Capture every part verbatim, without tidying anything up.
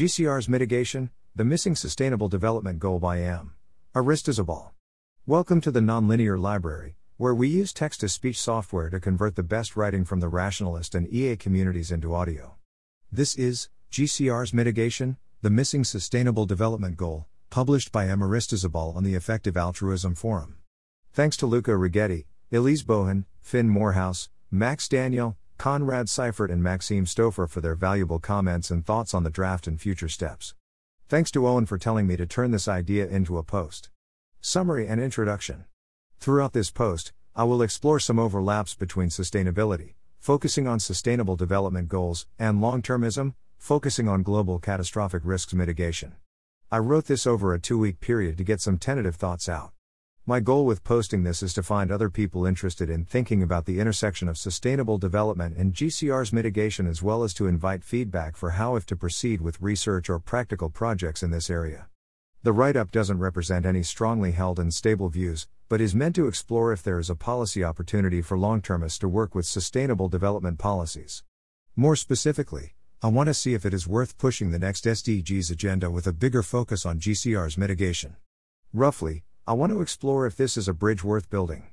G C Rs Mitigation, The Missing Sustainable Development Goal by AmAristizábal. Welcome to the Nonlinear Library, where we use text-to-speech software to convert the best writing from the rationalist and E A communities into audio. This is G C Rs Mitigation, The Missing Sustainable Development Goal, published by AmAristizábal on the Effective Altruism Forum. Thanks to Luca Righetti, Elise Bohan, Fin Moorhouse, Max Daniel, Konrad Seifert and Maxime Stauffer for their valuable comments and thoughts on the draft and future steps. Thanks to Owen for telling me to turn this idea into a post. Summary and introduction. Throughout this post, I will explore some overlaps between sustainability, focusing on sustainable development goals, and long-termism, focusing on global catastrophic risks mitigation. I wrote this over a two-week period to get some tentative thoughts out. My goal with posting this is to find other people interested in thinking about the intersection of sustainable development and G C Rs mitigation, as well as to invite feedback for how if to proceed with research or practical projects in this area. The write-up doesn't represent any strongly held and stable views, but is meant to explore if there is a policy opportunity for long-termists to work with sustainable development policies. More specifically, I want to see if it is worth pushing the next S D Gs agenda with a bigger focus on G C Rs mitigation. Roughly, I want to explore if this is a bridge worth building.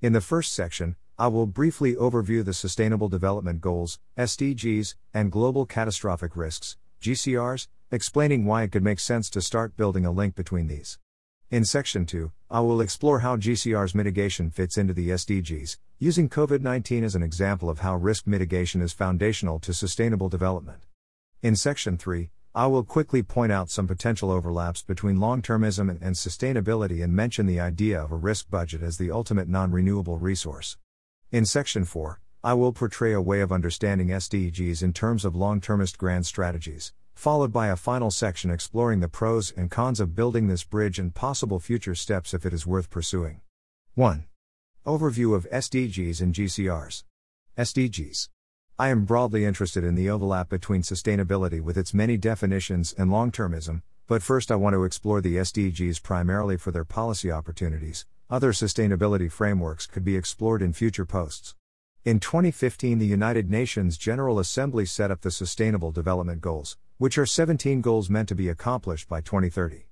In the first section, I will briefly overview the Sustainable Development Goals, S D Gs, and Global Catastrophic Risks, G C Rs, explaining why it could make sense to start building a link between these. In section two, I will explore how G C Rs mitigation fits into the S D Gs, using COVID nineteen as an example of how risk mitigation is foundational to sustainable development. In section three, I will quickly point out some potential overlaps between long-termism and, and sustainability and mention the idea of a risk budget as the ultimate non-renewable resource. In section four, I will portray a way of understanding S D Gs in terms of long-termist grand strategies, followed by a final section exploring the pros and cons of building this bridge and possible future steps if it is worth pursuing. one. Overview of S D Gs and G C Rs. S D Gs. I am broadly interested in the overlap between sustainability with its many definitions and long-termism, but first I want to explore the S D Gs primarily for their policy opportunities. Other sustainability frameworks could be explored in future posts. In twenty fifteen, the United Nations General Assembly set up the Sustainable Development Goals, which are seventeen goals meant to be accomplished by twenty thirty.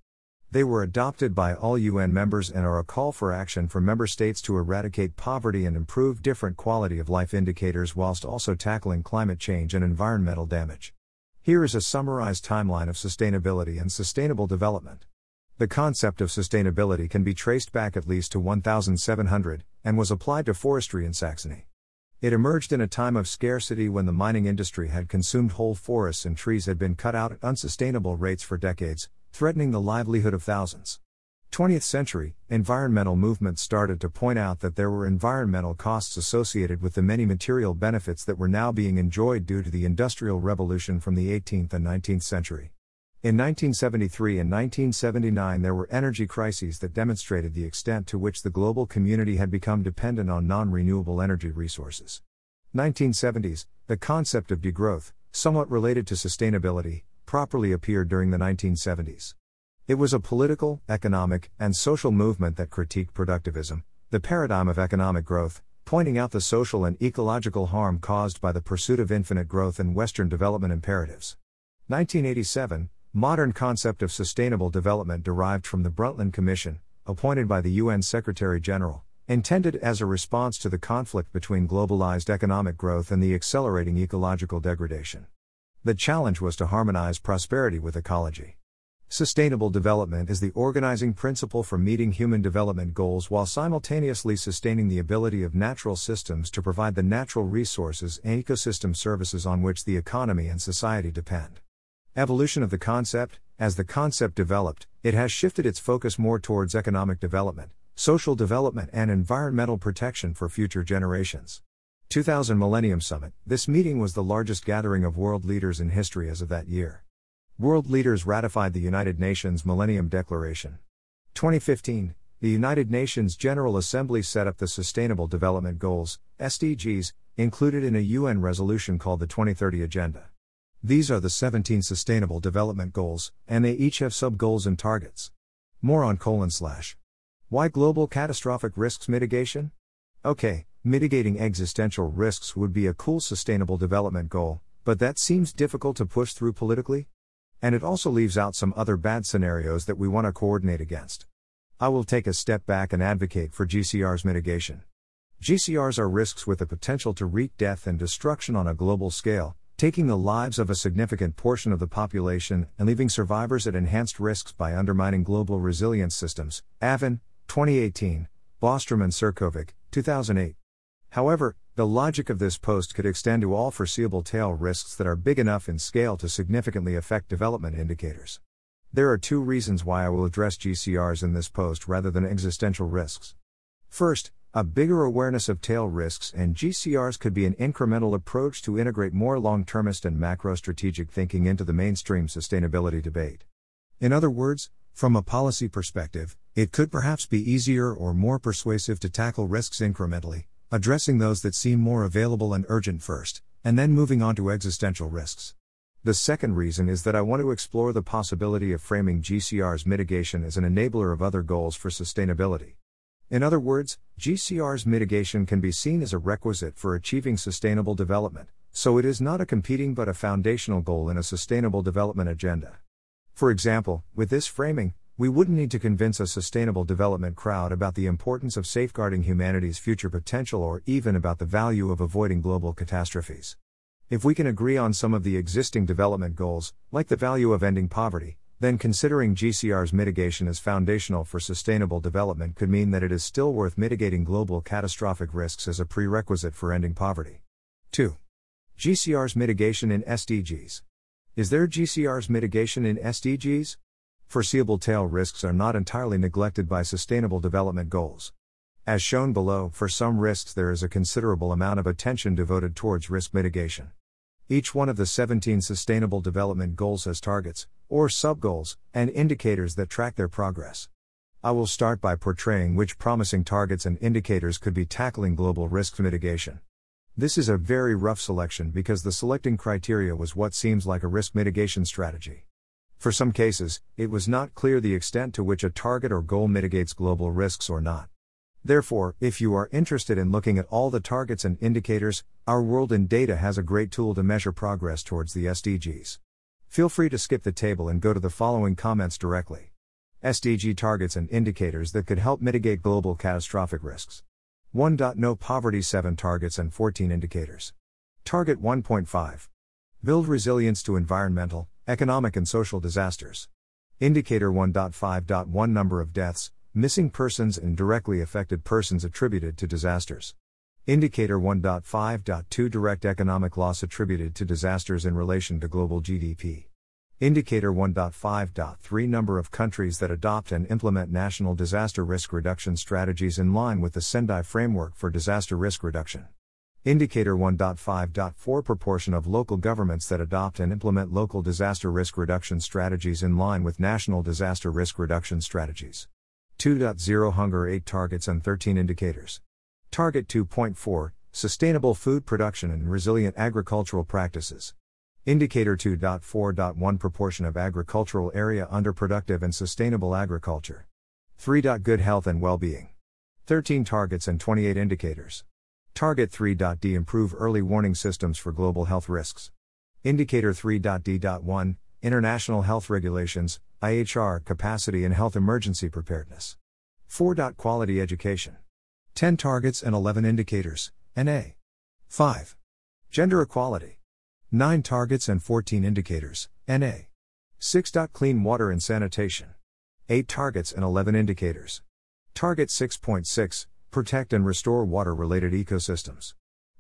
They were adopted by all U N members and are a call for action for member states to eradicate poverty and improve different quality of life indicators whilst also tackling climate change and environmental damage. Here is a summarized timeline of sustainability and sustainable development. The concept of sustainability can be traced back at least to seventeen hundred, and was applied to forestry in Saxony. It emerged in a time of scarcity when the mining industry had consumed whole forests and trees had been cut out at unsustainable rates for decades, threatening the livelihood of thousands. twentieth century, environmental movements started to point out that there were environmental costs associated with the many material benefits that were now being enjoyed due to the Industrial Revolution from the eighteenth and nineteenth century. In nineteen seventy-three and nineteen seventy-nine, there were energy crises that demonstrated the extent to which the global community had become dependent on non-renewable energy resources. nineteen seventies, the concept of degrowth, somewhat related to sustainability, properly appeared during the nineteen seventies. It was a political, economic, and social movement that critiqued productivism, the paradigm of economic growth, pointing out the social and ecological harm caused by the pursuit of infinite growth and Western development imperatives. nineteen eighty-seven, modern concept of sustainable development derived from the Brundtland Commission, appointed by the U N Secretary-General, intended as a response to the conflict between globalized economic growth and the accelerating ecological degradation. The challenge was to harmonize prosperity with ecology. Sustainable development is the organizing principle for meeting human development goals while simultaneously sustaining the ability of natural systems to provide the natural resources and ecosystem services on which the economy and society depend. Evolution of the concept. As the concept developed, it has shifted its focus more towards economic development, social development, and environmental protection for future generations. two thousand Millennium Summit. This meeting was the largest gathering of world leaders in history as of that year. World leaders ratified the United Nations Millennium Declaration. twenty fifteen, the United Nations General Assembly set up the Sustainable Development Goals, S D Gs, included in a U N resolution called the twenty thirty Agenda. These are the seventeen Sustainable Development Goals, and they each have sub-goals and targets. More on colon slash. Why global catastrophic risks mitigation? Okay. Mitigating existential risks would be a cool sustainable development goal, but that seems difficult to push through politically? And it also leaves out some other bad scenarios that we want to coordinate against. I will take a step back and advocate for G C Rs mitigation. G C Rs are risks with the potential to wreak death and destruction on a global scale, taking the lives of a significant portion of the population and leaving survivors at enhanced risks by undermining global resilience systems. Avin, twenty eighteen, Bostrom and Serkovic, two thousand eight. However, the logic of this post could extend to all foreseeable tail risks that are big enough in scale to significantly affect development indicators. There are two reasons why I will address G C Rs in this post rather than existential risks. First, a bigger awareness of tail risks and G C Rs could be an incremental approach to integrate more long-termist and macro-strategic thinking into the mainstream sustainability debate. In other words, from a policy perspective, it could perhaps be easier or more persuasive to tackle risks incrementally, addressing those that seem more available and urgent first, and then moving on to existential risks. The second reason is that I want to explore the possibility of framing G C Rs mitigation as an enabler of other goals for sustainability. In other words, G C Rs mitigation can be seen as a requisite for achieving sustainable development, so it is not a competing but a foundational goal in a sustainable development agenda. For example, with this framing, we wouldn't need to convince a sustainable development crowd about the importance of safeguarding humanity's future potential or even about the value of avoiding global catastrophes. If we can agree on some of the existing development goals, like the value of ending poverty, then considering G C Rs mitigation as foundational for sustainable development could mean that it is still worth mitigating global catastrophic risks as a prerequisite for ending poverty. two. G C Rs mitigation in S D Gs. Is there G C Rs mitigation in S D Gs? Foreseeable tail risks are not entirely neglected by sustainable development goals. As shown below, for some risks there is a considerable amount of attention devoted towards risk mitigation. Each one of the seventeen Sustainable Development Goals has targets, or sub-goals, and indicators that track their progress. I will start by portraying which promising targets and indicators could be tackling global risk mitigation. This is a very rough selection because the selecting criteria was what seems like a risk mitigation strategy. For some cases, it was not clear the extent to which a target or goal mitigates global risks or not. Therefore, if you are interested in looking at all the targets and indicators, Our World in Data has a great tool to measure progress towards the S D Gs. Feel free to skip the table and go to the following comments directly. S D G targets and indicators that could help mitigate global catastrophic risks. one. No poverty. seven targets and fourteen indicators. Target one point five. Build resilience to environmental, economic and social disasters. Indicator one point five point one Number of deaths, missing persons and directly affected persons attributed to disasters. Indicator one point five point two Direct economic loss attributed to disasters in relation to global G D P. Indicator one point five point three Number of countries that adopt and implement national disaster risk reduction strategies in line with the Sendai Framework for Disaster Risk Reduction. Indicator one point five point four Proportion of local governments that adopt and implement local disaster risk reduction strategies in line with national disaster risk reduction strategies. two. Hunger. eight targets and thirteen indicators. Target two point four, Sustainable food production and resilient agricultural practices. Indicator two point four point one Proportion of agricultural area under productive and sustainable agriculture. three. Good health and well-being. thirteen targets and twenty-eight indicators. Target three.D Improve early warning systems for global health risks. Indicator three.D.one, International Health Regulations, I H R Capacity and Health Emergency Preparedness. four. Quality Education. ten targets and eleven indicators, N A. five. Gender Equality. nine targets and fourteen indicators, N A. six. Clean Water and Sanitation. eight targets and eleven indicators. Target six point six, Protect and Restore Water-Related Ecosystems.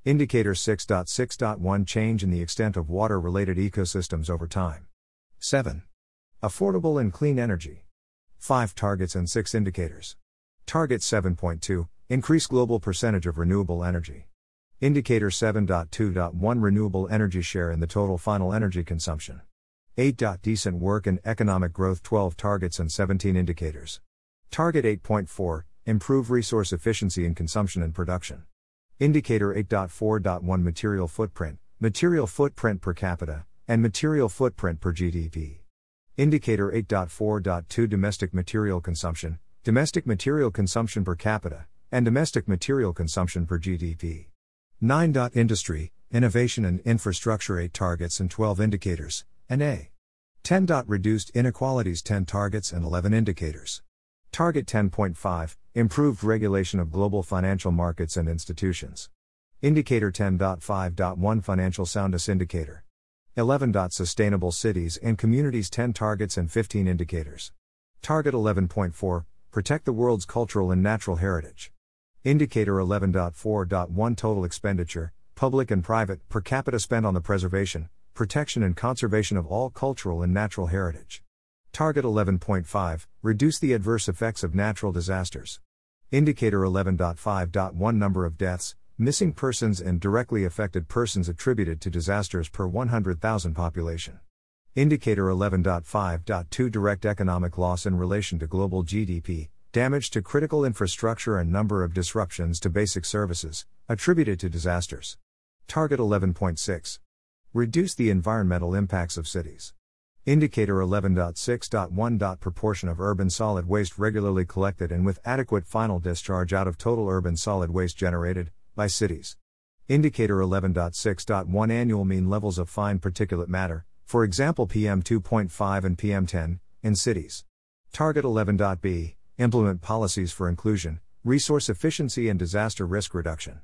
Indicator six point six point one Change in the extent of water-related ecosystems over time. seven. Affordable and clean energy. five targets and six indicators. Target seven point two, Increase global percentage of renewable energy. Indicator seven point two point one Renewable energy share in the total final energy consumption. eight. Decent work and economic growth. twelve targets and seventeen indicators. Target eight point four, Improve resource efficiency in consumption and production. Indicator eight point four point one Material footprint, Material footprint per capita, and material footprint per G D P. Indicator eight point four point two Domestic material consumption, domestic material consumption per capita, and domestic material consumption per G D P. nine. Industry, innovation and infrastructure. eight targets and twelve indicators, N A. ten. Reduced inequalities, ten targets and eleven indicators. Target ten point five, improved regulation of global financial markets and institutions. Indicator ten point five point one, financial soundness indicator. eleven. Sustainable cities and communities, ten targets and fifteen indicators. Target eleven point four, protect the world's cultural and natural heritage. Indicator eleven point four point one, total expenditure, public and private, per capita spent on the preservation, protection and conservation of all cultural and natural heritage. Target eleven point five, reduce the adverse effects of natural disasters. Indicator eleven point five point one, number of deaths, missing persons and directly affected persons attributed to disasters per one hundred thousand population. Indicator eleven point five point two, direct economic loss in relation to global G D P, damage to critical infrastructure and number of disruptions to basic services, attributed to disasters. Target eleven point six. Reduce the environmental impacts of cities. Indicator eleven point six point one. Proportion of urban solid waste regularly collected and with adequate final discharge out of total urban solid waste generated by cities. Indicator eleven point six point one. Annual mean levels of fine particulate matter, for example P M two point five and P M ten, in cities. Target eleven.B. Implement policies for inclusion, resource efficiency and disaster risk reduction.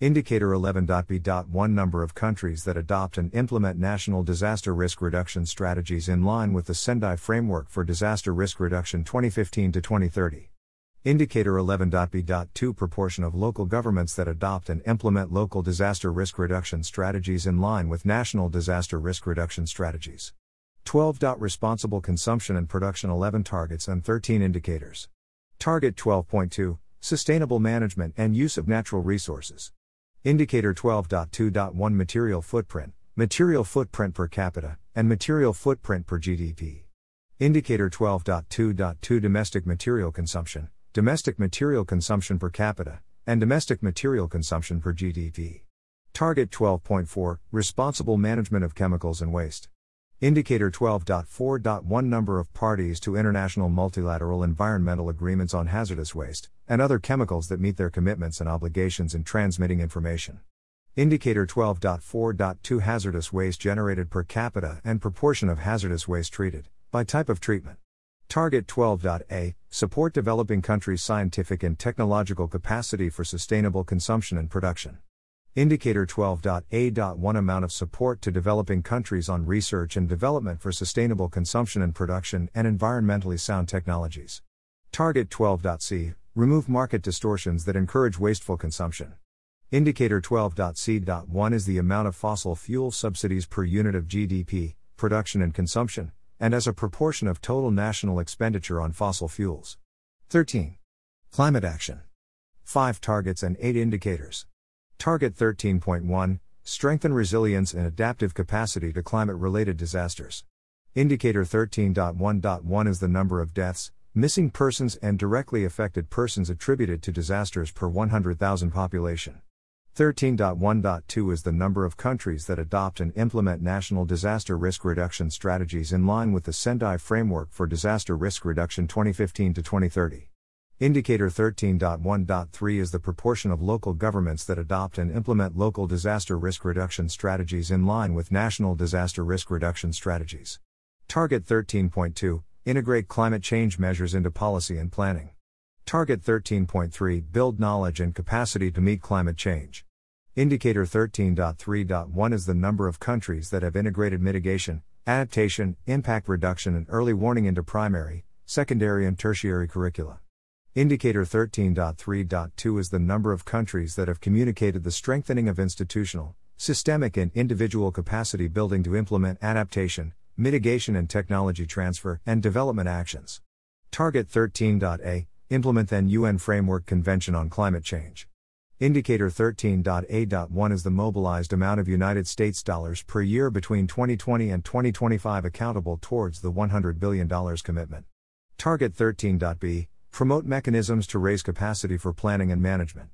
Indicator eleven point B.one, number of countries that adopt and implement national disaster risk reduction strategies in line with the Sendai Framework for Disaster Risk Reduction twenty fifteen to twenty thirty. Indicator eleven point B.two, proportion of local governments that adopt and implement local disaster risk reduction strategies in line with national disaster risk reduction strategies. twelve. Responsible consumption and production, eleven targets and thirteen indicators. Target twelve point two, sustainable management and use of natural resources. Indicator twelve point two point one, material footprint, material footprint per capita, and material footprint per G D P. Indicator twelve point two point two, domestic material consumption, domestic material consumption per capita, and domestic material consumption per G D P. Target twelve point four, responsible management of chemicals and waste. Indicator twelve point four point one, number of parties to international multilateral environmental agreements on hazardous waste, and other chemicals that meet their commitments and obligations in transmitting information. Indicator twelve point four point two, hazardous waste generated per capita and proportion of hazardous waste treated, by type of treatment. Target twelve.A, support developing countries' scientific and technological capacity for sustainable consumption and production. Indicator twelve point A.one, amount of support to developing countries on research and development for sustainable consumption and production and environmentally sound technologies. Target twelve.C, remove market distortions that encourage wasteful consumption. Indicator twelve.C.one is the amount of fossil fuel subsidies per unit of G D P, production and consumption, and as a proportion of total national expenditure on fossil fuels. thirteen. Climate action. five targets and eight indicators. Target thirteen point one, strengthen resilience and adaptive capacity to climate-related disasters. Indicator thirteen point one point one is the number of deaths, missing persons and directly affected persons attributed to disasters per one hundred thousand population. thirteen point one point two is the number of countries that adopt and implement national disaster risk reduction strategies in line with the Sendai Framework for Disaster Risk Reduction twenty fifteen to twenty thirty. Indicator thirteen point one point three is the proportion of local governments that adopt and implement local disaster risk reduction strategies in line with national disaster risk reduction strategies. Target thirteen point two, integrate climate change measures into policy and planning. Target thirteen point three, build knowledge and capacity to meet climate change. Indicator thirteen point three point one is the number of countries that have integrated mitigation, adaptation, impact reduction and early warning into primary, secondary and tertiary curricula. Indicator thirteen point three point two is the number of countries that have communicated the strengthening of institutional, systemic and individual capacity building to implement adaptation, mitigation and technology transfer and development actions. Target thirteen.A, implement the U N Framework Convention on Climate Change. Indicator thirteen point A.one is the mobilized amount of United States dollars per year between twenty twenty and twenty twenty-five accountable towards the one hundred billion dollars commitment. Target thirteen.B, promote mechanisms to raise capacity for planning and management.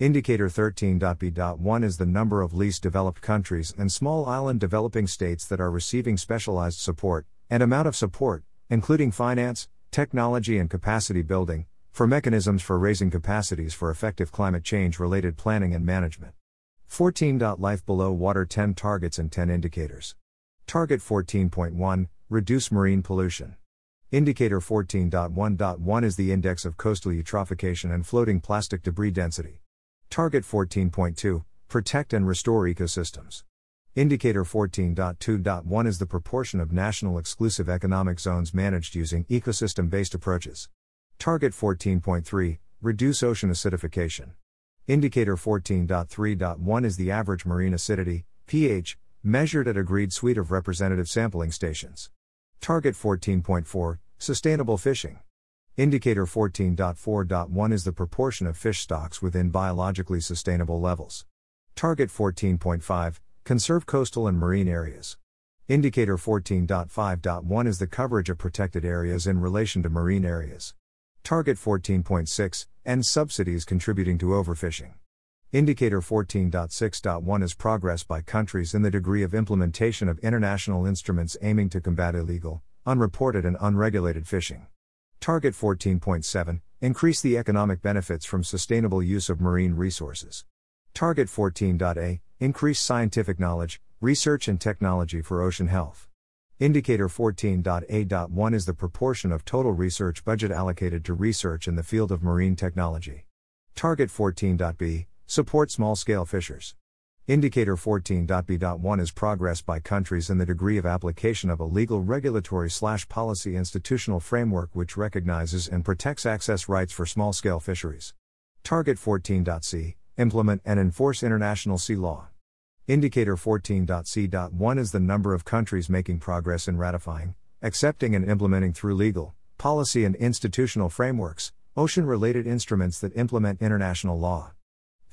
Indicator thirteen.B.one is the number of least developed countries and small island developing states that are receiving specialized support, and amount of support, including finance, technology and capacity building, for mechanisms for raising capacities for effective climate change-related planning and management. fourteen. Life below water, ten targets and ten indicators. Target fourteen point one, Reduce marine pollution. Indicator fourteen point one point one is the index of coastal eutrophication and floating plastic debris density. Target fourteen point two, protect and restore ecosystems. Indicator fourteen point two point one is the proportion of national exclusive economic zones managed using ecosystem-based approaches. Target fourteen point three, reduce ocean acidification. Indicator fourteen point three point one is the average marine acidity, pH, measured at agreed suite of representative sampling stations. Target fourteen point four, sustainable fishing. Indicator fourteen point four point one is the proportion of fish stocks within biologically sustainable levels. Target fourteen point five, conserve coastal and marine areas. Indicator fourteen point five point one is the coverage of protected areas in relation to marine areas. Target fourteen point six, end subsidies contributing to overfishing. Indicator fourteen point six point one is progress by countries in the degree of implementation of international instruments aiming to combat illegal, unreported and unregulated fishing. Target fourteen point seven, increase the economic benefits from sustainable use of marine resources. Target fourteen point A, increase scientific knowledge, research and technology for ocean health. Indicator fourteen point A point one is the proportion of total research budget allocated to research in the field of marine technology. Target fourteen point B, support small-scale fishers. Indicator fourteen point B point one is progress by countries in the degree of application of a legal regulatory-slash-policy institutional framework which recognizes and protects access rights for small-scale fisheries. Target fourteen point C, implement and enforce international sea law. Indicator fourteen point C point one is the number of countries making progress in ratifying, accepting and implementing through legal, policy and institutional frameworks, ocean-related instruments that implement international law.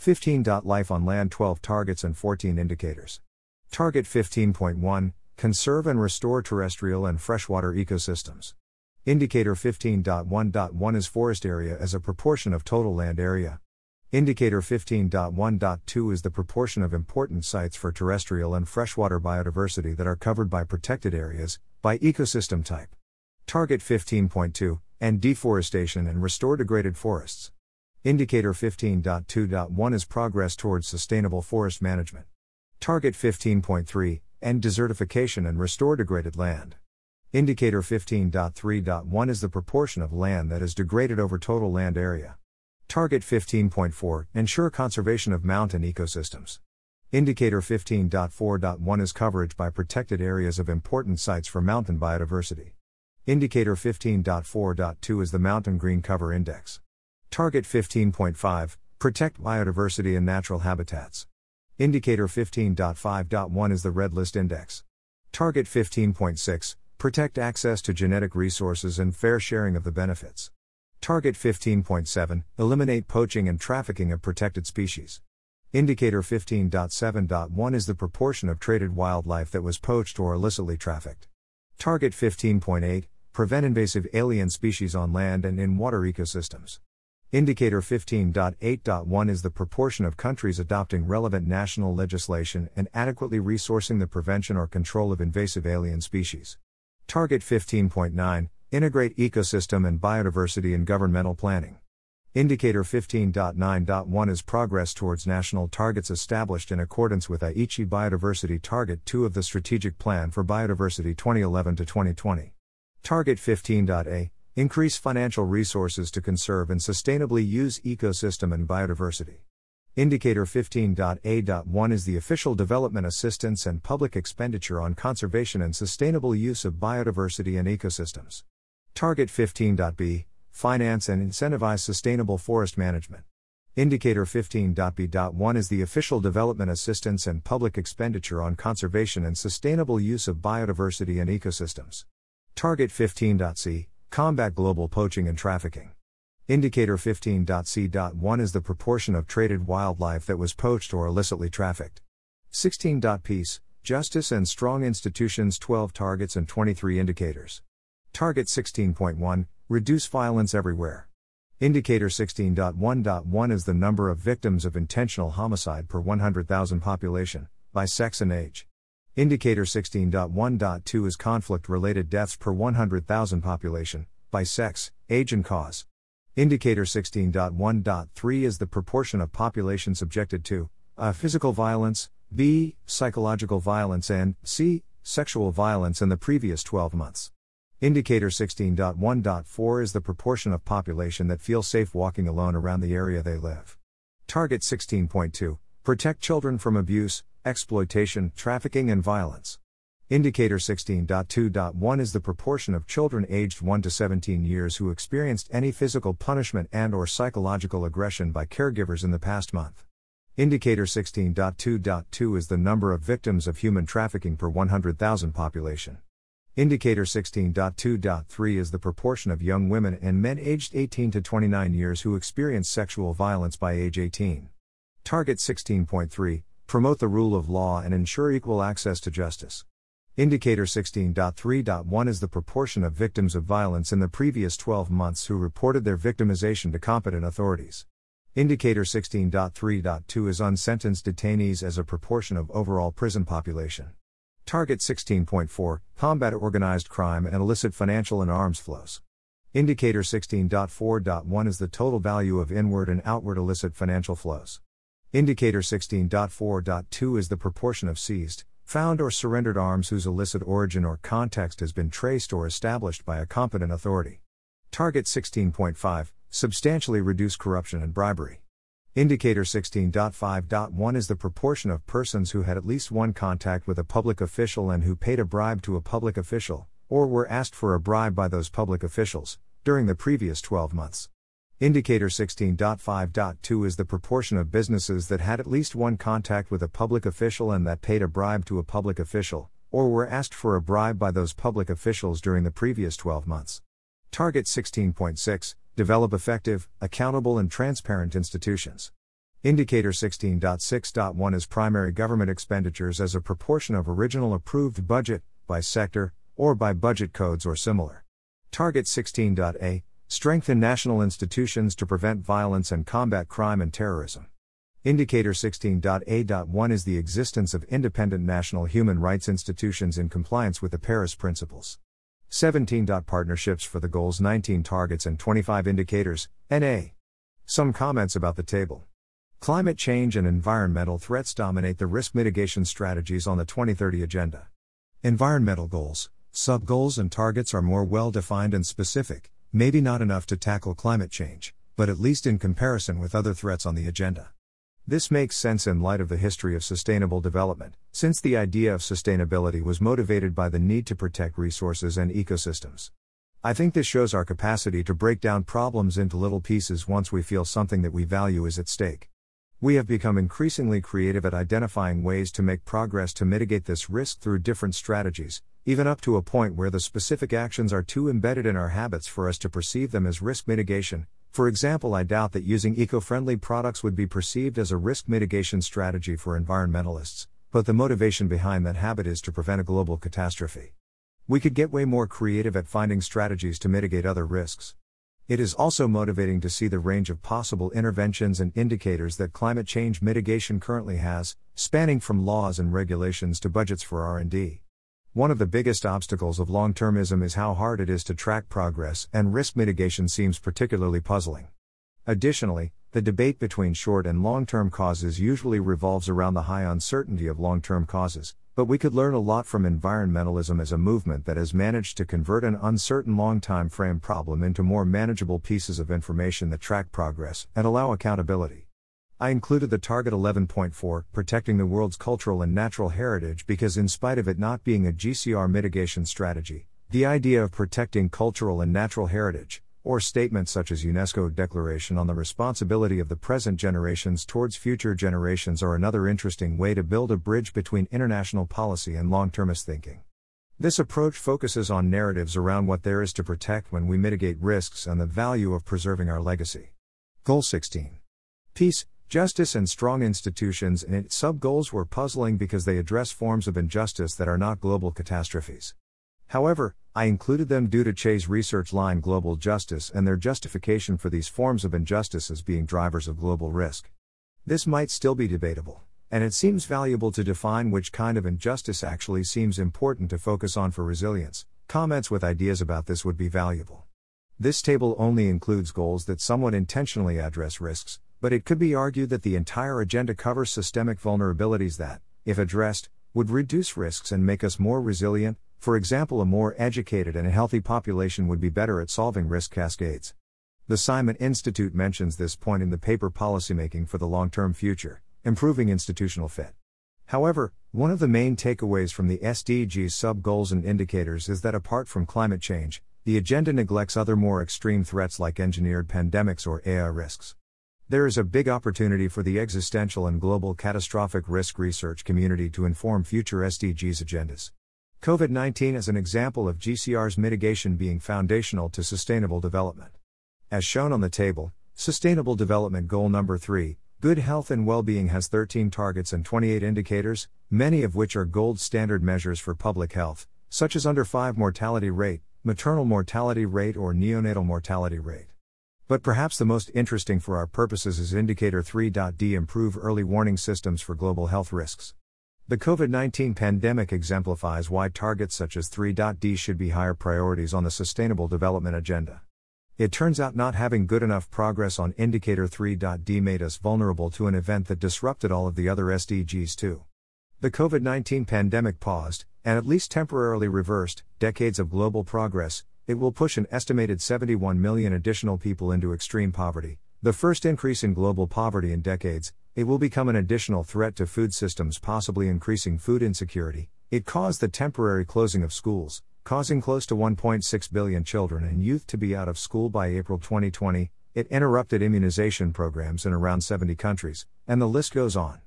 fifteen. Life on land, twelve targets and fourteen indicators. Target fifteen point one, conserve and restore terrestrial and freshwater ecosystems. Indicator fifteen point one point one is forest area as a proportion of total land area. Indicator fifteen point one point two is the proportion of important sites for terrestrial and freshwater biodiversity that are covered by protected areas, by ecosystem type. Target fifteen point two, end deforestation and restore degraded forests. Indicator fifteen point two point one is progress towards sustainable forest management. Target fifteen point three, end desertification and restore degraded land. Indicator fifteen point three point one is the proportion of land that is degraded over total land area. Target fifteen point four, ensure conservation of mountain ecosystems. Indicator fifteen point four point one is coverage by protected areas of important sites for mountain biodiversity. Indicator fifteen point four point two is the mountain green cover index. Target fifteen point five, protect biodiversity and natural habitats. Indicator fifteen point five point one is the red list index. Target fifteen point six, protect access to genetic resources and fair sharing of the benefits. Target fifteen point seven, eliminate poaching and trafficking of protected species. Indicator fifteen point seven point one is the proportion of traded wildlife that was poached or illicitly trafficked. Target fifteen point eight, prevent invasive alien species on land and in water ecosystems. Indicator fifteen point eight point one is the proportion of countries adopting relevant national legislation and adequately resourcing the prevention or control of invasive alien species. Target fifteen point nine, integrate ecosystem and biodiversity in governmental planning. Indicator fifteen point nine point one is progress towards national targets established in accordance with Aichi Biodiversity Target two of the Strategic Plan for Biodiversity twenty eleven to twenty twenty. Target fifteen point A, increase financial resources to conserve and sustainably use ecosystem and biodiversity. Indicator fifteen point A point one is the official development assistance and public expenditure on conservation and sustainable use of biodiversity and ecosystems. Target fifteen point B, finance and incentivize sustainable forest management. Indicator fifteen point B point one is the official development assistance and public expenditure on conservation and sustainable use of biodiversity and ecosystems. Target fifteen point C, combat global poaching and trafficking. Indicator fifteen point C point one is the proportion of traded wildlife that was poached or illicitly trafficked. sixteen. Peace, justice and strong institutions, twelve targets and twenty-three indicators. Target sixteen point one, reduce violence everywhere. Indicator sixteen point one point one is the number of victims of intentional homicide per one hundred thousand population, by sex and age. Indicator sixteen point one point two is conflict-related deaths per one hundred thousand population, by sex, age and cause. Indicator sixteen point one point three is the proportion of population subjected to a. Physical violence, b. Psychological violence and c. sexual violence in the previous twelve months. Indicator sixteen point one point four is the proportion of population that feel safe walking alone around the area they live. Target sixteen point two, protect children from abuse, exploitation, trafficking and violence. Indicator sixteen point two point one is the proportion of children aged one to seventeen years who experienced any physical punishment and or psychological aggression by caregivers in the past month. Indicator sixteen point two point two is the number of victims of human trafficking per one hundred thousand population. Indicator sixteen point two point three is the proportion of young women and men aged eighteen to twenty-nine years who experience sexual violence by age eighteen. Target sixteen point three, promote the rule of law and ensure equal access to justice. Indicator sixteen point three point one is the proportion of victims of violence in the previous twelve months who reported their victimization to competent authorities. Indicator sixteen point three point two is unsentenced detainees as a proportion of overall prison population. Target sixteen point four, combat organized crime and illicit financial and arms flows. Indicator sixteen point four point one is the total value of inward and outward illicit financial flows. Indicator sixteen point four point two is the proportion of seized, found or surrendered arms whose illicit origin or context has been traced or established by a competent authority. Target sixteen point five, substantially reduce corruption and bribery. Indicator sixteen point five point one is the proportion of persons who had at least one contact with a public official and who paid a bribe to a public official, or were asked for a bribe by those public officials, during the previous twelve months. Indicator sixteen point five point two is the proportion of businesses that had at least one contact with a public official and that paid a bribe to a public official, or were asked for a bribe by those public officials during the previous twelve months. Target sixteen point six, develop effective, accountable and transparent institutions. Indicator sixteen point six point one is primary government expenditures as a proportion of original approved budget, by sector, or by budget codes or similar. Target sixteen point A, strengthen national institutions to prevent violence and combat crime and terrorism. Indicator sixteen point A point one is the existence of independent national human rights institutions in compliance with the Paris Principles. seventeen. Partnerships for the goals, nineteen targets and twenty-five indicators, N A. Some comments about the table. Climate change and environmental threats dominate the risk mitigation strategies on the twenty thirty agenda. Environmental goals, sub-goals and targets are more well-defined and specific, maybe not enough to tackle climate change, but at least in comparison with other threats on the agenda. This makes sense in light of the history of sustainable development, since the idea of sustainability was motivated by the need to protect resources and ecosystems. I think this shows our capacity to break down problems into little pieces once we feel something that we value is at stake. We have become increasingly creative at identifying ways to make progress to mitigate this risk through different strategies, even up to a point where the specific actions are too embedded in our habits for us to perceive them as risk mitigation. For example, I doubt that using eco-friendly products would be perceived as a risk mitigation strategy for environmentalists, but the motivation behind that habit is to prevent a global catastrophe. We could get way more creative at finding strategies to mitigate other risks. It is also motivating to see the range of possible interventions and indicators that climate change mitigation currently has, spanning from laws and regulations to budgets for R and D. One of the biggest obstacles of long-termism is how hard it is to track progress, and risk mitigation seems particularly puzzling. Additionally, the debate between short and long-term causes usually revolves around the high uncertainty of long-term causes, but we could learn a lot from environmentalism as a movement that has managed to convert an uncertain long time frame problem into more manageable pieces of information that track progress and allow accountability. I included the target eleven point four, protecting the world's cultural and natural heritage, because in spite of it not being a G C R mitigation strategy, the idea of protecting cultural and natural heritage, or statements such as UNESCO Declaration on the Responsibility of the Present Generations Towards Future Generations, are another interesting way to build a bridge between international policy and long-termist thinking. This approach focuses on narratives around what there is to protect when we mitigate risks and the value of preserving our legacy. Goal sixteen. Peace, justice and strong institutions and its sub-goals were puzzling because they address forms of injustice that are not global catastrophes. However, I included them due to Che's research line global justice and their justification for these forms of injustice as being drivers of global risk. This might still be debatable, and it seems valuable to define which kind of injustice actually seems important to focus on for resilience. Comments with ideas about this would be valuable. This table only includes goals that somewhat intentionally address risks, but it could be argued that the entire agenda covers systemic vulnerabilities that, if addressed, would reduce risks and make us more resilient. For example, a more educated and healthy population would be better at solving risk cascades. The Simon Institute mentions this point in the paper Policymaking for the Long-Term Future, Improving Institutional Fit. However, one of the main takeaways from the S D Gs sub-goals and indicators is that apart from climate change, the agenda neglects other more extreme threats like engineered pandemics or A I risks. There is a big opportunity for the existential and global catastrophic risk research community to inform future S D Gs agendas. COVID nineteen is an example of G C Rs mitigation being foundational to sustainable development. As shown on the table, Sustainable Development Goal number three, Good Health and Well-Being, has thirteen targets and twenty-eight indicators, many of which are gold standard measures for public health, such as under five mortality rate, maternal mortality rate or neonatal mortality rate. But perhaps the most interesting for our purposes is indicator three D, Improve Early Warning Systems for Global Health Risks. The COVID nineteen pandemic exemplifies why targets such as three D should be higher priorities on the sustainable development agenda. It turns out not having good enough progress on indicator three D made us vulnerable to an event that disrupted all of the other S D Gs too. The COVID nineteen pandemic paused, and at least temporarily reversed, decades of global progress. It will push an estimated seventy-one million additional people into extreme poverty, the first increase in global poverty in decades. It will become an additional threat to food systems, possibly increasing food insecurity. It caused the temporary closing of schools, causing close to one point six billion children and youth to be out of school by April twenty twenty, it interrupted immunization programs in around seventy countries, and the list goes on.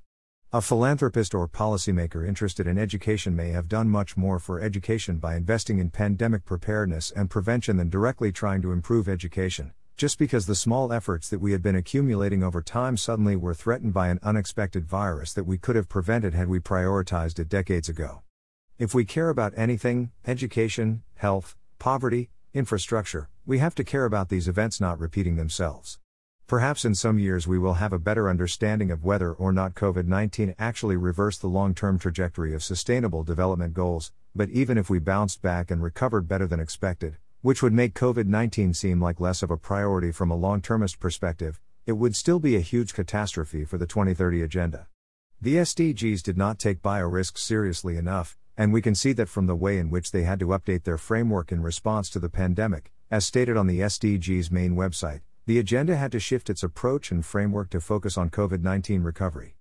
A philanthropist or policymaker interested in education may have done much more for education by investing in pandemic preparedness and prevention than directly trying to improve education, just because the small efforts that we had been accumulating over time suddenly were threatened by an unexpected virus that we could have prevented had we prioritized it decades ago. If we care about anything, education, health, poverty, infrastructure, we have to care about these events not repeating themselves. Perhaps in some years we will have a better understanding of whether or not COVID nineteen actually reversed the long-term trajectory of Sustainable Development Goals, but even if we bounced back and recovered better than expected, which would make COVID nineteen seem like less of a priority from a long-termist perspective, it would still be a huge catastrophe for the twenty thirty agenda. The S D Gs did not take biorisks seriously enough, and we can see that from the way in which they had to update their framework in response to the pandemic. As stated on the S D Gs main website, the agenda had to shift its approach and framework to focus on COVID nineteen recovery.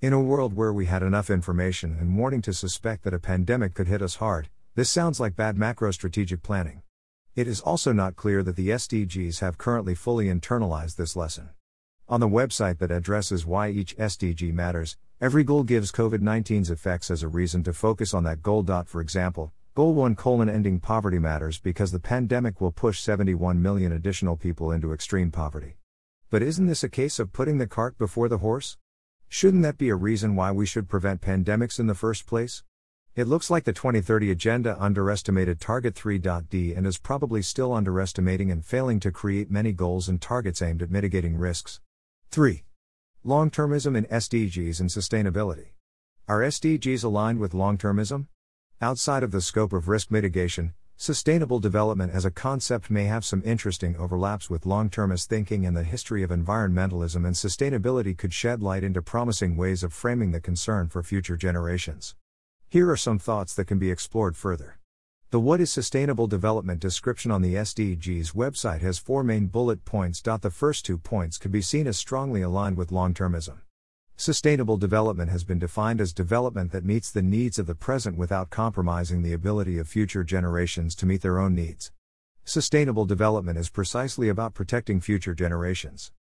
In a world where we had enough information and warning to suspect that a pandemic could hit us hard, this sounds like bad macro strategic planning. It is also not clear that the S D Gs have currently fully internalized this lesson. On the website that addresses why each S D G matters, every goal gives COVID nineteen's effects as a reason to focus on that goal. For example, Goal one colon ending poverty matters because the pandemic will push seventy-one million additional people into extreme poverty. But isn't this a case of putting the cart before the horse? Shouldn't that be a reason why we should prevent pandemics in the first place? It looks like the twenty thirty agenda underestimated target three D and is probably still underestimating and failing to create many goals and targets aimed at mitigating risks. three. Long-termism in S D Gs and sustainability. Are S D Gs aligned with long-termism? Outside of the scope of risk mitigation, sustainable development as a concept may have some interesting overlaps with long-termist thinking, and the history of environmentalism and sustainability could shed light into promising ways of framing the concern for future generations. Here are some thoughts that can be explored further. The What is Sustainable Development description on the S D Gs website has four main bullet points. The first two points could be seen as strongly aligned with long-termism. Sustainable development has been defined as development that meets the needs of the present without compromising the ability of future generations to meet their own needs. Sustainable development is precisely about protecting future generations.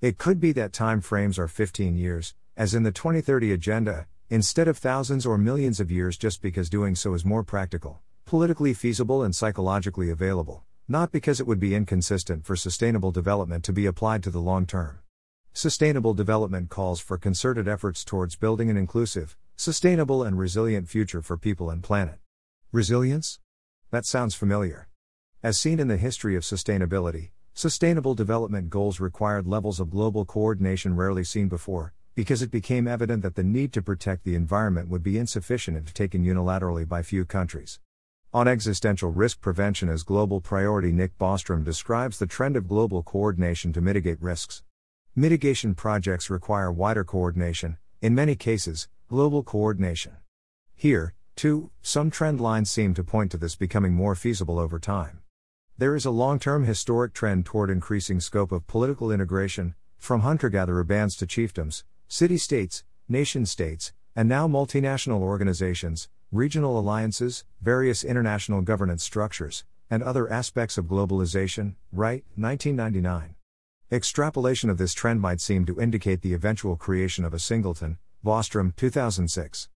It could be that time frames are fifteen years, as in the twenty thirty agenda, instead of thousands or millions of years, just because doing so is more practical, politically feasible and psychologically available, not because it would be inconsistent for sustainable development to be applied to the long term. Sustainable development calls for concerted efforts towards building an inclusive, sustainable and resilient future for people and planet. Resilience? That sounds familiar. As seen in the history of sustainability, sustainable development goals required levels of global coordination rarely seen before, because it became evident that the need to protect the environment would be insufficient if taken unilaterally by few countries. On existential risk prevention as global priority, Nick Bostrom describes the trend of global coordination to mitigate risks. Mitigation projects require wider coordination, in many cases, global coordination. Here, too, some trend lines seem to point to this becoming more feasible over time. There is a long-term historic trend toward increasing scope of political integration, from hunter-gatherer bands to chiefdoms, city-states, nation-states, and now multinational organizations, regional alliances, various international governance structures, and other aspects of globalization, Wright, nineteen ninety-nine. Extrapolation of this trend might seem to indicate the eventual creation of a singleton, Bostrom, two thousand six.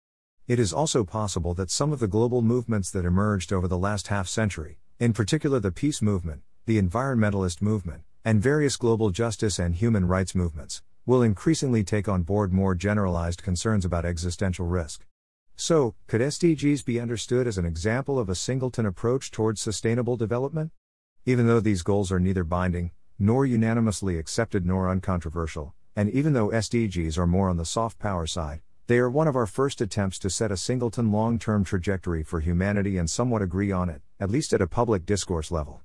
It is also possible that some of the global movements that emerged over the last half-century, in particular the peace movement, the environmentalist movement, and various global justice and human rights movements, will increasingly take on board more generalized concerns about existential risk. So, could S D Gs be understood as an example of a singleton approach towards sustainable development? Even though these goals are neither binding, nor unanimously accepted nor uncontroversial, and even though S D Gs are more on the soft power side, they are one of our first attempts to set a singleton long-term trajectory for humanity and somewhat agree on it, at least at a public discourse level.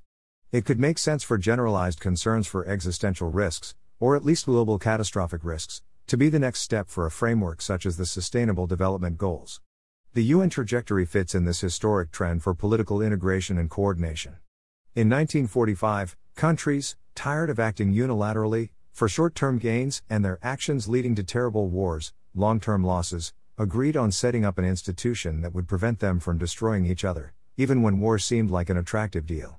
It could make sense for generalized concerns for existential risks, or at least global catastrophic risks, to be the next step for a framework such as the Sustainable Development Goals. The U N trajectory fits in this historic trend for political integration and coordination. In nineteen forty-five, countries, tired of acting unilaterally, for short-term gains and their actions leading to terrible wars, long-term losses, agreed on setting up an institution that would prevent them from destroying each other, even when war seemed like an attractive deal.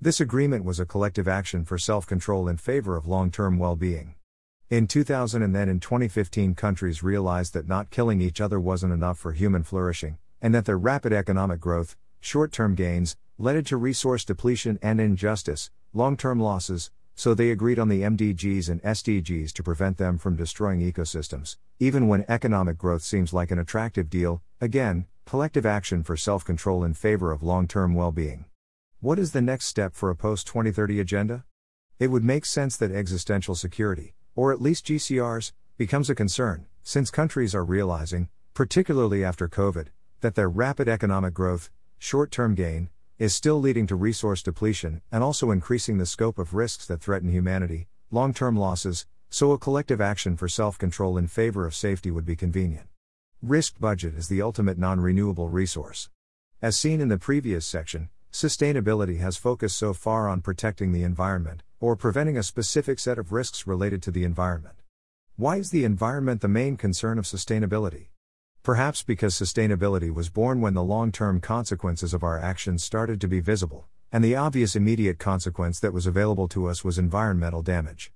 This agreement was a collective action for self-control in favor of long-term well-being. In two thousand and then in twenty fifteen, countries realized that not killing each other wasn't enough for human flourishing, and that their rapid economic growth, short-term gains, led to resource depletion and injustice, long-term losses, so they agreed on the M D Gs and S D Gs to prevent them from destroying ecosystems, even when economic growth seems like an attractive deal, again, collective action for self-control in favor of long-term well-being. What is the next step for a post twenty thirty agenda? It would make sense that existential security, or at least G C Rs, becomes a concern, since countries are realizing, particularly after COVID, that their rapid economic growth, short-term gain, is still leading to resource depletion and also increasing the scope of risks that threaten humanity, long-term losses, so a collective action for self-control in favor of safety would be convenient. Risk budget is the ultimate non-renewable resource. As seen in the previous section, sustainability has focused so far on protecting the environment, or preventing a specific set of risks related to the environment. Why is the environment the main concern of sustainability? Perhaps because sustainability was born when the long-term consequences of our actions started to be visible, and the obvious immediate consequence that was available to us was environmental damage.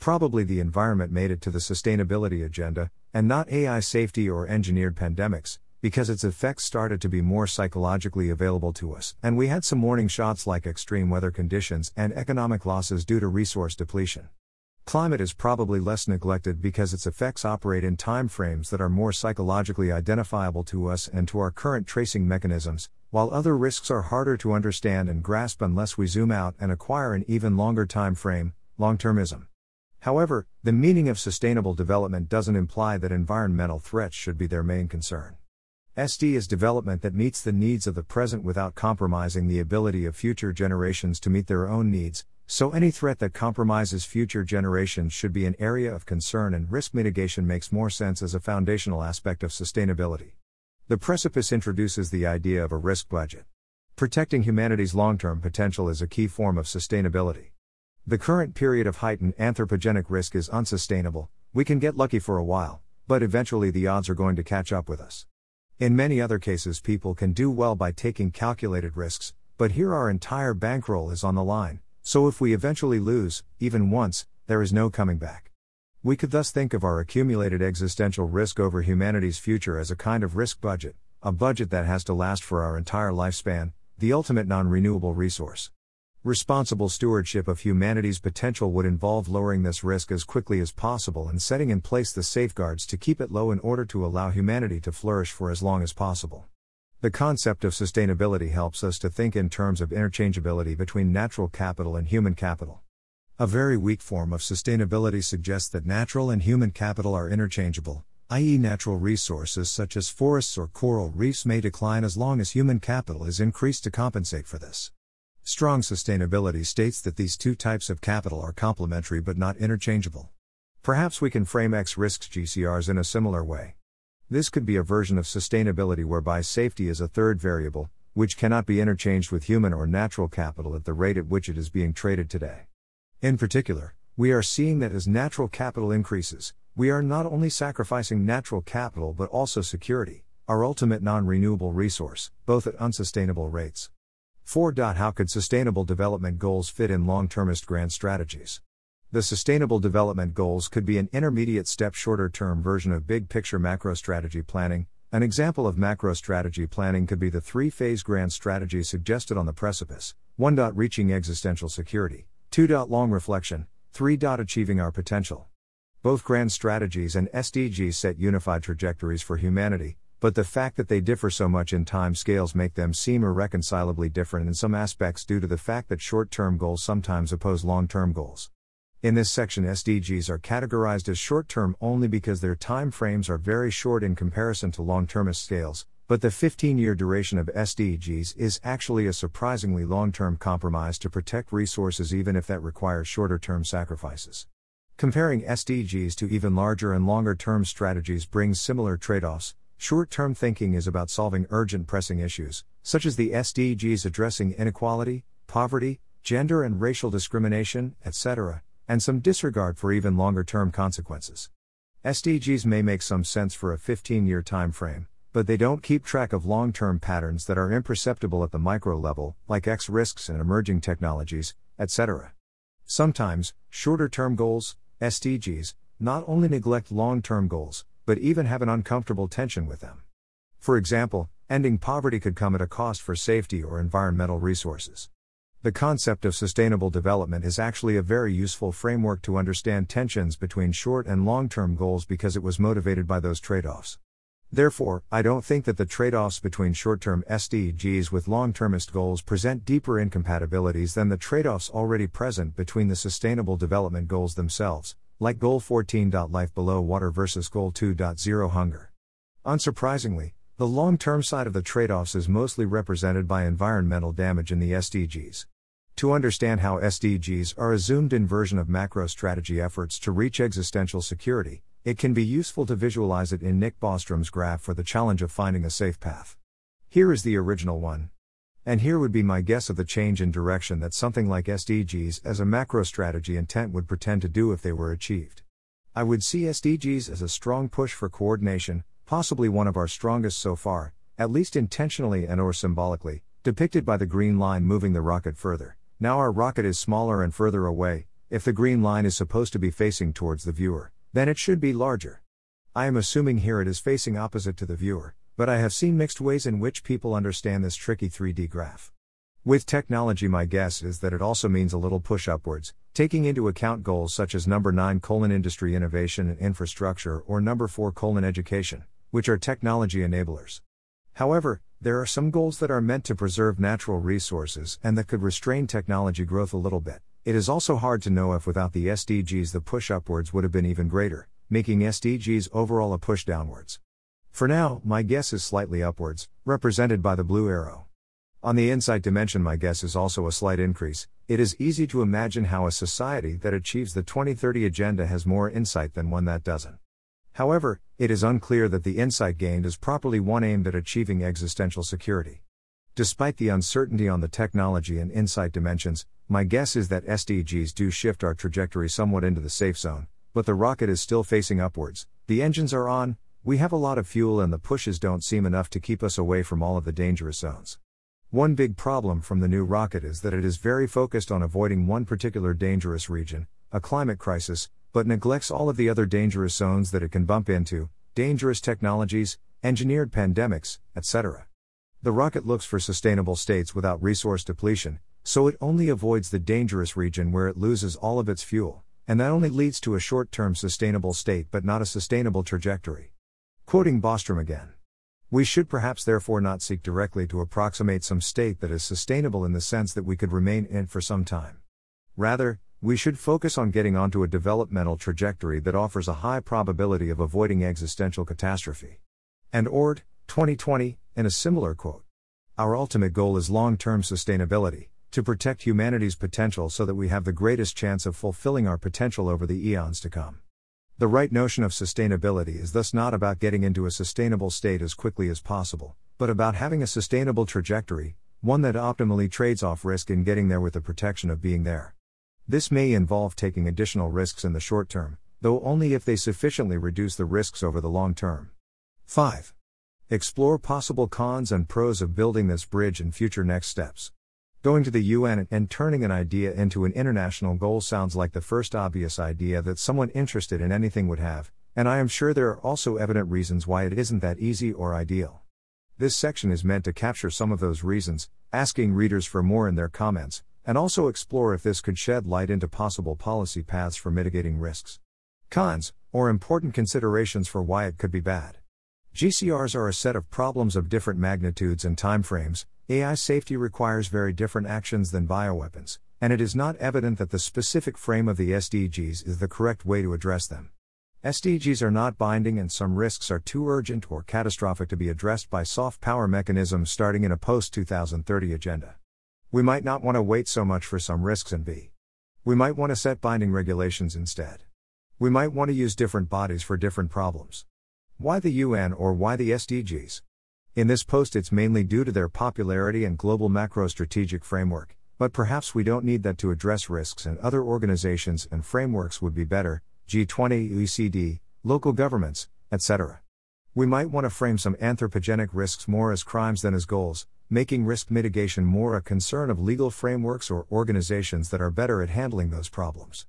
Probably the environment made it to the sustainability agenda, and not A I safety or engineered pandemics, because its effects started to be more psychologically available to us, and we had some warning shots like extreme weather conditions and economic losses due to resource depletion. Climate is probably less neglected because its effects operate in time frames that are more psychologically identifiable to us and to our current tracing mechanisms, while other risks are harder to understand and grasp unless we zoom out and acquire an even longer time frame, long-termism. However, the meaning of sustainable development doesn't imply that environmental threats should be their main concern. S D is development that meets the needs of the present without compromising the ability of future generations to meet their own needs, so any threat that compromises future generations should be an area of concern, and risk mitigation makes more sense as a foundational aspect of sustainability. The precipice introduces the idea of a risk budget. Protecting humanity's long-term potential is a key form of sustainability. The current period of heightened anthropogenic risk is unsustainable. We can get lucky for a while, but eventually the odds are going to catch up with us. In many other cases, people can do well by taking calculated risks, but here our entire bankroll is on the line, so if we eventually lose, even once, there is no coming back. We could thus think of our accumulated existential risk over humanity's future as a kind of risk budget, a budget that has to last for our entire lifespan, the ultimate non-renewable resource. Responsible stewardship of humanity's potential would involve lowering this risk as quickly as possible and setting in place the safeguards to keep it low in order to allow humanity to flourish for as long as possible. The concept of sustainability helps us to think in terms of interchangeability between natural capital and human capital. A very weak form of sustainability suggests that natural and human capital are interchangeable, that is natural resources such as forests or coral reefs may decline as long as human capital is increased to compensate for this. Strong sustainability states that these two types of capital are complementary but not interchangeable. Perhaps we can frame X risks G C Rs in a similar way. This could be a version of sustainability whereby safety is a third variable, which cannot be interchanged with human or natural capital at the rate at which it is being traded today. In particular, we are seeing that as natural capital increases, we are not only sacrificing natural capital but also security, our ultimate non-renewable resource, both at unsustainable rates. four. How could Sustainable Development Goals fit in long-termist grand strategies? The Sustainable Development Goals could be an intermediate step shorter-term version of big-picture macro-strategy planning. An example of macro-strategy planning could be the three-phase grand strategy suggested on the precipice. one. Reaching existential security. two. Long reflection. three. Achieving our potential. Both grand strategies and S D Gs set unified trajectories for humanity, but the fact that they differ so much in time scales make them seem irreconcilably different in some aspects due to the fact that short-term goals sometimes oppose long-term goals. In this section, S D Gs are categorized as short-term only because their time frames are very short in comparison to long-termist scales, but the fifteen-year duration of S D Gs is actually a surprisingly long-term compromise to protect resources even if that requires shorter-term sacrifices. Comparing S D Gs to even larger and longer-term strategies brings similar trade-offs. Short-term thinking is about solving urgent pressing issues, such as the S D Gs addressing inequality, poverty, gender and racial discrimination, et cetera, and some disregard for even longer-term consequences. S D Gs may make some sense for a fifteen-year time frame, but they don't keep track of long-term patterns that are imperceptible at the micro level, like X risks and emerging technologies, et cetera. Sometimes, shorter-term goals, S D Gs, not only neglect long-term goals, but even have an uncomfortable tension with them. For example, ending poverty could come at a cost for safety or environmental resources. The concept of sustainable development is actually a very useful framework to understand tensions between short and long-term goals because it was motivated by those trade-offs. Therefore, I don't think that the trade-offs between short-term S D Gs with long-termist goals present deeper incompatibilities than the trade-offs already present between the sustainable development goals themselves, like Goal fourteen. Life below water versus Goal two. Hunger. Unsurprisingly, the long-term side of the trade-offs is mostly represented by environmental damage in the S D Gs. To understand how S D Gs are a zoomed-in version of macro-strategy efforts to reach existential security, it can be useful to visualize it in Nick Bostrom's graph for the challenge of finding a safe path. Here is the original one. And here would be my guess of the change in direction that something like S D Gs as a macro-strategy intent would pretend to do if they were achieved. I would see S D Gs as a strong push for coordination, possibly one of our strongest so far, at least intentionally and or symbolically, depicted by the green line moving the rocket further. Now our rocket is smaller and further away. If the green line is supposed to be facing towards the viewer, then it should be larger. I am assuming here it is facing opposite to the viewer, but I have seen mixed ways in which people understand this tricky three D graph. With technology, my guess is that it also means a little push upwards, taking into account goals such as number nine colon industry innovation and infrastructure or number four colon education, which are technology enablers. However, there are some goals that are meant to preserve natural resources and that could restrain technology growth a little bit. It is also hard to know if without the S D Gs the push upwards would have been even greater, making S D Gs overall a push downwards. For now, my guess is slightly upwards, represented by the blue arrow. On the insight dimension, my guess is also a slight increase. It is easy to imagine how a society that achieves the twenty thirty agenda has more insight than one that doesn't. However, it is unclear that the insight gained is properly one aimed at achieving existential security. Despite the uncertainty on the technology and insight dimensions, my guess is that S D Gs do shift our trajectory somewhat into the safe zone, but the rocket is still facing upwards, the engines are on, we have a lot of fuel and the pushes don't seem enough to keep us away from all of the dangerous zones. One big problem from the new rocket is that it is very focused on avoiding one particular dangerous region, a climate crisis, but neglects all of the other dangerous zones that it can bump into, dangerous technologies, engineered pandemics, et cetera. The rocket looks for sustainable states without resource depletion, so it only avoids the dangerous region where it loses all of its fuel, and that only leads to a short-term sustainable state but not a sustainable trajectory. Quoting Bostrom again. We should perhaps therefore not seek directly to approximate some state that is sustainable in the sense that we could remain in it for some time. Rather, we should focus on getting onto a developmental trajectory that offers a high probability of avoiding existential catastrophe. And Ord, twenty twenty, in a similar quote. Our ultimate goal is long-term sustainability, to protect humanity's potential so that we have the greatest chance of fulfilling our potential over the eons to come. The right notion of sustainability is thus not about getting into a sustainable state as quickly as possible, but about having a sustainable trajectory, one that optimally trades off risk in getting there with the protection of being there. This may involve taking additional risks in the short term, though only if they sufficiently reduce the risks over the long term. five. Explore possible cons and pros of building this bridge and future next steps. Going to the U N and turning an idea into an international goal sounds like the first obvious idea that someone interested in anything would have, and I am sure there are also evident reasons why it isn't that easy or ideal. This section is meant to capture some of those reasons, asking readers for more in their comments, and also explore if this could shed light into possible policy paths for mitigating risks. Cons, or important considerations for why it could be bad. G C Rs are a set of problems of different magnitudes and timeframes. A I safety requires very different actions than bioweapons, and it is not evident that the specific frame of the S D Gs is the correct way to address them. S D Gs are not binding, and some risks are too urgent or catastrophic to be addressed by soft power mechanisms starting in a post-twenty thirty agenda. We might not want to wait so much for some risks, and b. we might want to set binding regulations instead. We might want to use different bodies for different problems. Why the U N or why the S D Gs? In this post, it's mainly due to their popularity and global macro-strategic framework, but perhaps we don't need that to address risks, and other organizations and frameworks would be better, G twenty, O E C D, local governments, et cetera. We might want to frame some anthropogenic risks more as crimes than as goals, making risk mitigation more a concern of legal frameworks or organizations that are better at handling those problems.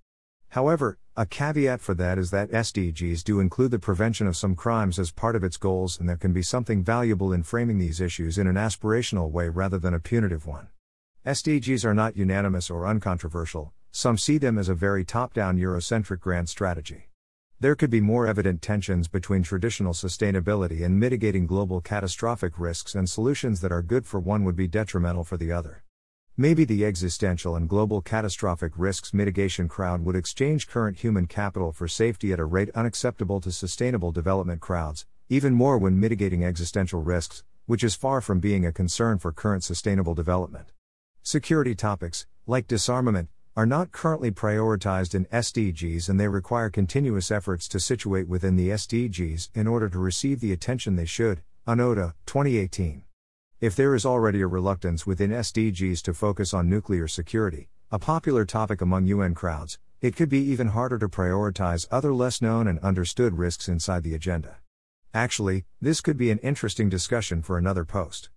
However, a caveat for that is that S D Gs do include the prevention of some crimes as part of its goals, and there can be something valuable in framing these issues in an aspirational way rather than a punitive one. S D Gs are not unanimous or uncontroversial. Some see them as a very top-down Eurocentric grand strategy. There could be more evident tensions between traditional sustainability and mitigating global catastrophic risks, and solutions that are good for one would be detrimental for the other. Maybe the existential and global catastrophic risks mitigation crowd would exchange current human capital for safety at a rate unacceptable to sustainable development crowds, even more when mitigating existential risks, which is far from being a concern for current sustainable development. Security topics, like disarmament, are not currently prioritized in S D Gs, and they require continuous efforts to situate within the S D Gs in order to receive the attention they should, UNODA, twenty eighteen. If there is already a reluctance within S D Gs to focus on nuclear security, a popular topic among U N crowds, it could be even harder to prioritize other less known and understood risks inside the agenda. Actually, this could be an interesting discussion for another post.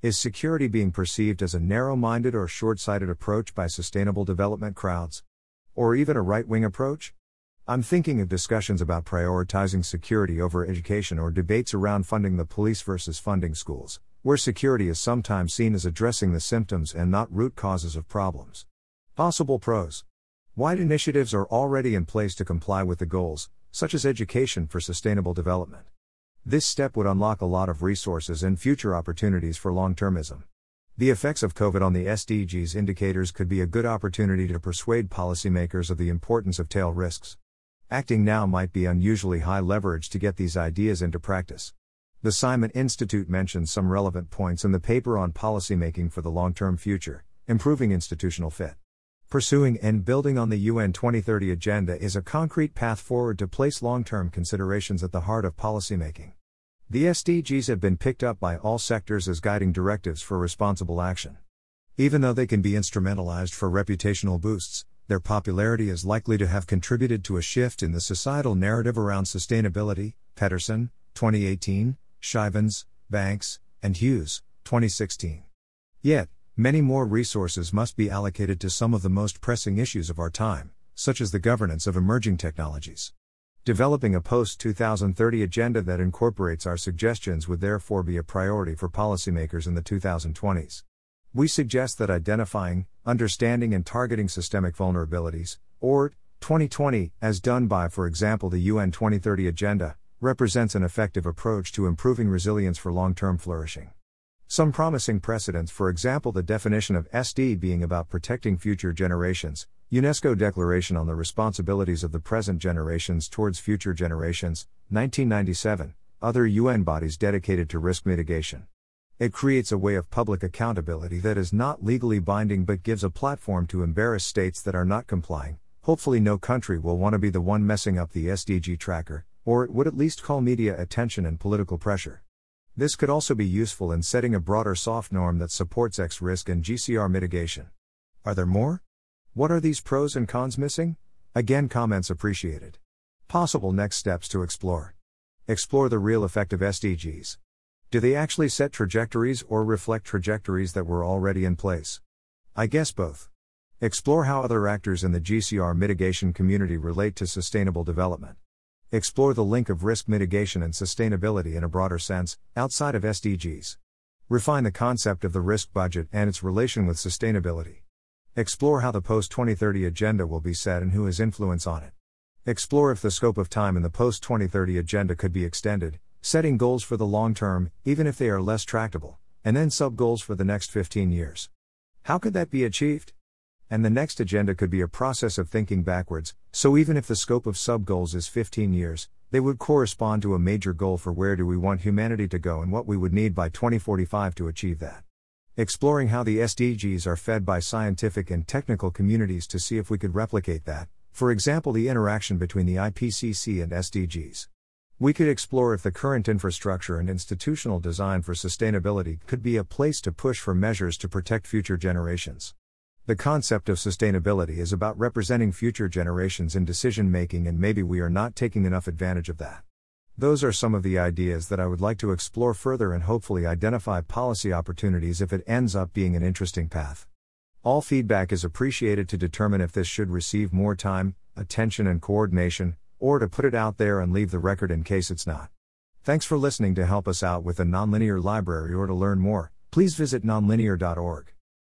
Is security being perceived as a narrow-minded or short-sighted approach by sustainable development crowds? Or even a right-wing approach? I'm thinking of discussions about prioritizing security over education, or debates around funding the police versus funding schools, where security is sometimes seen as addressing the symptoms and not root causes of problems. Possible pros. Wide initiatives are already in place to comply with the goals, such as education for sustainable development. This step would unlock a lot of resources and future opportunities for long-termism. The effects of COVID on the S D Gs indicators could be a good opportunity to persuade policymakers of the importance of tail risks. Acting now might be unusually high leverage to get these ideas into practice. The Simon Institute mentions some relevant points in the paper on policymaking for the long-term future, improving institutional fit. Pursuing and building on the U N twenty thirty agenda is a concrete path forward to place long-term considerations at the heart of policymaking. The S D Gs have been picked up by all sectors as guiding directives for responsible action. Even though they can be instrumentalized for reputational boosts, their popularity is likely to have contributed to a shift in the societal narrative around sustainability, Pedersen, twenty eighteen, Shivens, Banks, and Hughes, twenty sixteen. Yet, many more resources must be allocated to some of the most pressing issues of our time, such as the governance of emerging technologies. Developing a post-twenty thirty agenda that incorporates our suggestions would therefore be a priority for policymakers in the twenty twenties. We suggest that identifying, understanding, and targeting systemic vulnerabilities, Ord, twenty twenty, as done by, for example, the U N twenty thirty agenda, represents an effective approach to improving resilience for long-term flourishing. Some promising precedents, for example, the definition of S D being about protecting future generations, UNESCO Declaration on the Responsibilities of the Present Generations Towards Future Generations, nineteen ninety-seven, other U N bodies dedicated to risk mitigation. It creates a way of public accountability that is not legally binding but gives a platform to embarrass states that are not complying, Hopefully no country will want to be the one messing up the S D G tracker, or it would at least call media attention and political pressure. This could also be useful in setting a broader soft norm that supports X risk and G C R mitigation. Are there more? What are these pros and cons missing? Again, comments appreciated. Possible next steps to explore. Explore the real effect of S D Gs. Do they actually set trajectories or reflect trajectories that were already in place? I guess both. Explore how other actors in the G C R mitigation community relate to sustainable development. Explore the link of risk mitigation and sustainability in a broader sense, outside of S D Gs. Refine the concept of the risk budget and its relation with sustainability. Explore how the post twenty thirty agenda will be set and who has influence on it. Explore if the scope of time in the post twenty thirty agenda could be extended, setting goals for the long term, even if they are less tractable, and then sub-goals for the next fifteen years. How could that be achieved? And the next agenda could be a process of thinking backwards, so even if the scope of sub-goals is fifteen years, they would correspond to a major goal for where do we want humanity to go and what we would need by twenty forty-five to achieve that. Exploring how the S D Gs are fed by scientific and technical communities to see if we could replicate that, for example the interaction between the I P C C and S D Gs. We could explore if the current infrastructure and institutional design for sustainability could be a place to push for measures to protect future generations. The concept of sustainability is about representing future generations in decision-making, and maybe we are not taking enough advantage of that. Those are some of the ideas that I would like to explore further and hopefully identify policy opportunities if it ends up being an interesting path. All feedback is appreciated to determine if this should receive more time, attention and coordination, or to put it out there and leave the record in case it's not. Thanks for listening. To help us out with the Nonlinear Library or to learn more, please visit nonlinear dot org.